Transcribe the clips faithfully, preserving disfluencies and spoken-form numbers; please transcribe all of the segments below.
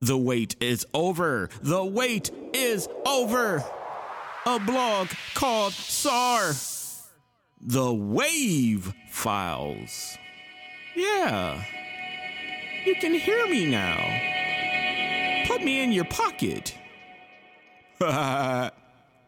The wait is over. The wait is over. A blog called Sar. The Wav Files. Yeah. You can hear me now. Put me in your pocket.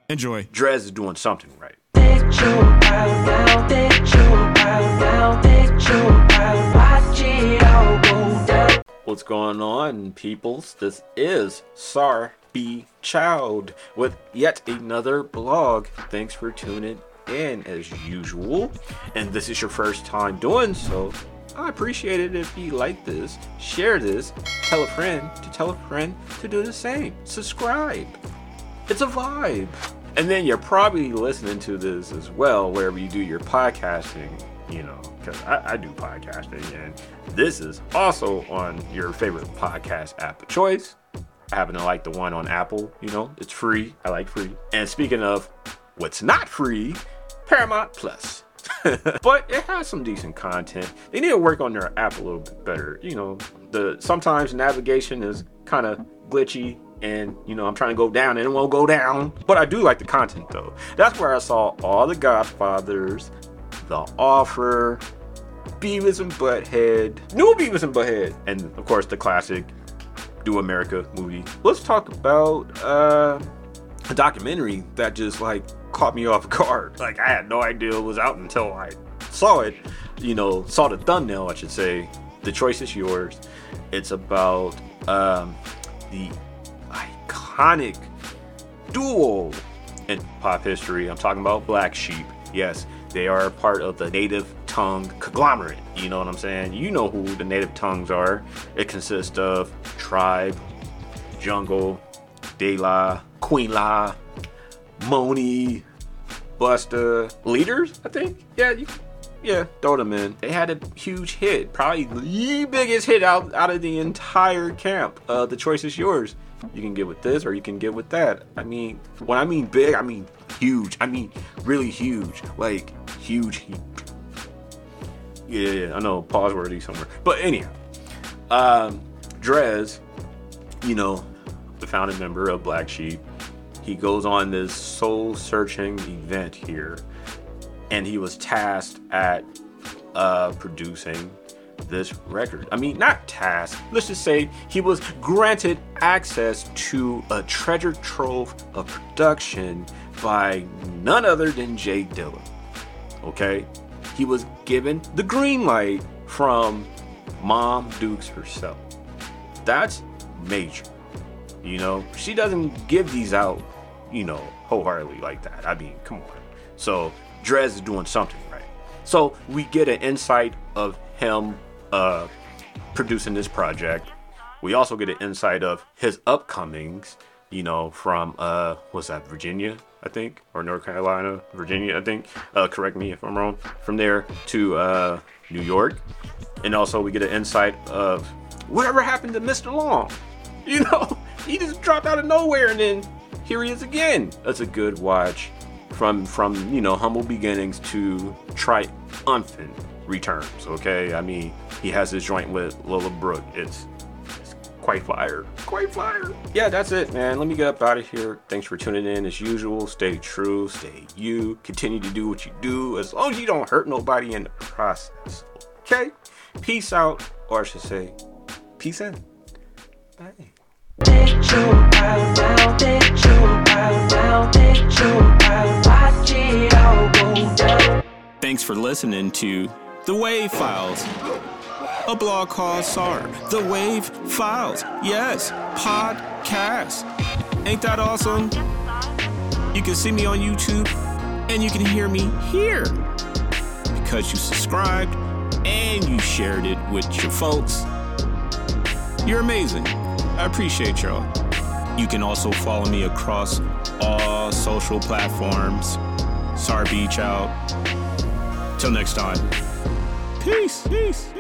Enjoy. Dres is doing something right. Picture out, picture out, picture out, watch it all go down. What's going on, peoples? This is Sar B-Child with yet another blog. Thanks for tuning in as usual. And this is your first time doing so, I appreciate it if you like this, share this, tell a friend to tell a friend to do the same, subscribe. It's a vibe. And then you're probably listening to this as well, wherever you do your podcasting, you know, because I, I do podcasting, and this is also on your favorite podcast app of choice. I happen to like the one on Apple, you know, it's free. I like free. And speaking of what's not free, Paramount Plus. But it has some decent content. They need to work on their app a little bit better. You know, the sometimes navigation is kind of glitchy. And, you know, I'm trying to go down and it won't go down. But I do like the content, though. That's where I saw all the Godfathers, The Offer, Beavis and Butthead, New Beavis and Butthead, and, of course, the classic Do America movie. Let's talk about uh, a documentary that just, like, caught me off guard. Like, I had no idea it was out until I saw it. You know, saw the thumbnail, I should say. The Choice is Yours. It's about um, the iconic duo in pop history. I'm talking about Black Sheep. Yes, they are part of the Native Tongue conglomerate. You know what I'm saying? You know who the Native Tongues are. It consists of Tribe, Jungle, De La, Queen La, Monie, Busta, Leaders, I think. Yeah, you, yeah, throw them in. They had a huge hit, probably the biggest hit out, out of the entire camp. Uh, the Choice is Yours. You can get with this or you can get with that. I mean, when I mean big, I mean huge. I mean really huge. Like, huge. Yeah, I know, pause worthy somewhere. But anyhow, um, Dres, you know, the founding member of Black Sheep, he goes on this soul-searching event here. And he was tasked at uh, producing this record. I mean, not task. Let's just say he was granted access to a treasure trove of production by none other than Jay Dilla. Okay? He was given the green light from Mom Dukes herself. That's major. You know, she doesn't give these out, you know, wholeheartedly like that. I mean, come on. So, Dres is doing something right. So, we get an insight of him Uh, producing this project. We also get an insight of his upcomings, you know, from uh, what's that, Virginia, I think, or North Carolina, Virginia, I think. Uh, correct me if I'm wrong. From there to uh, New York, and also we get an insight of whatever happened to Mister Lawnge. You know, he just dropped out of nowhere, and then here he is again. That's a good watch, from from you know humble beginnings to triumphant returns. Okay, I mean, he has this joint with Lola Brooke. It's, it's quite fire, quite fire. Yeah, that's it, man. Let me get up out of here. Thanks for tuning in as usual. Stay true, stay you. Continue to do what you do as long as you don't hurt nobody in the process. Okay, peace out, or I should say, peace in. Bye. Take you out now, take you out now, take you out. Watch it all go down. Thanks for listening to The Wav Files, a blog called Sar. The Wav Files, yes, podcast. Ain't that awesome? You can see me on YouTube, and you can hear me here because you subscribed and you shared it with your folks. You're amazing. I appreciate y'all. You can also follow me across all social platforms. Sar B-Child. Till next time. Peace, peace.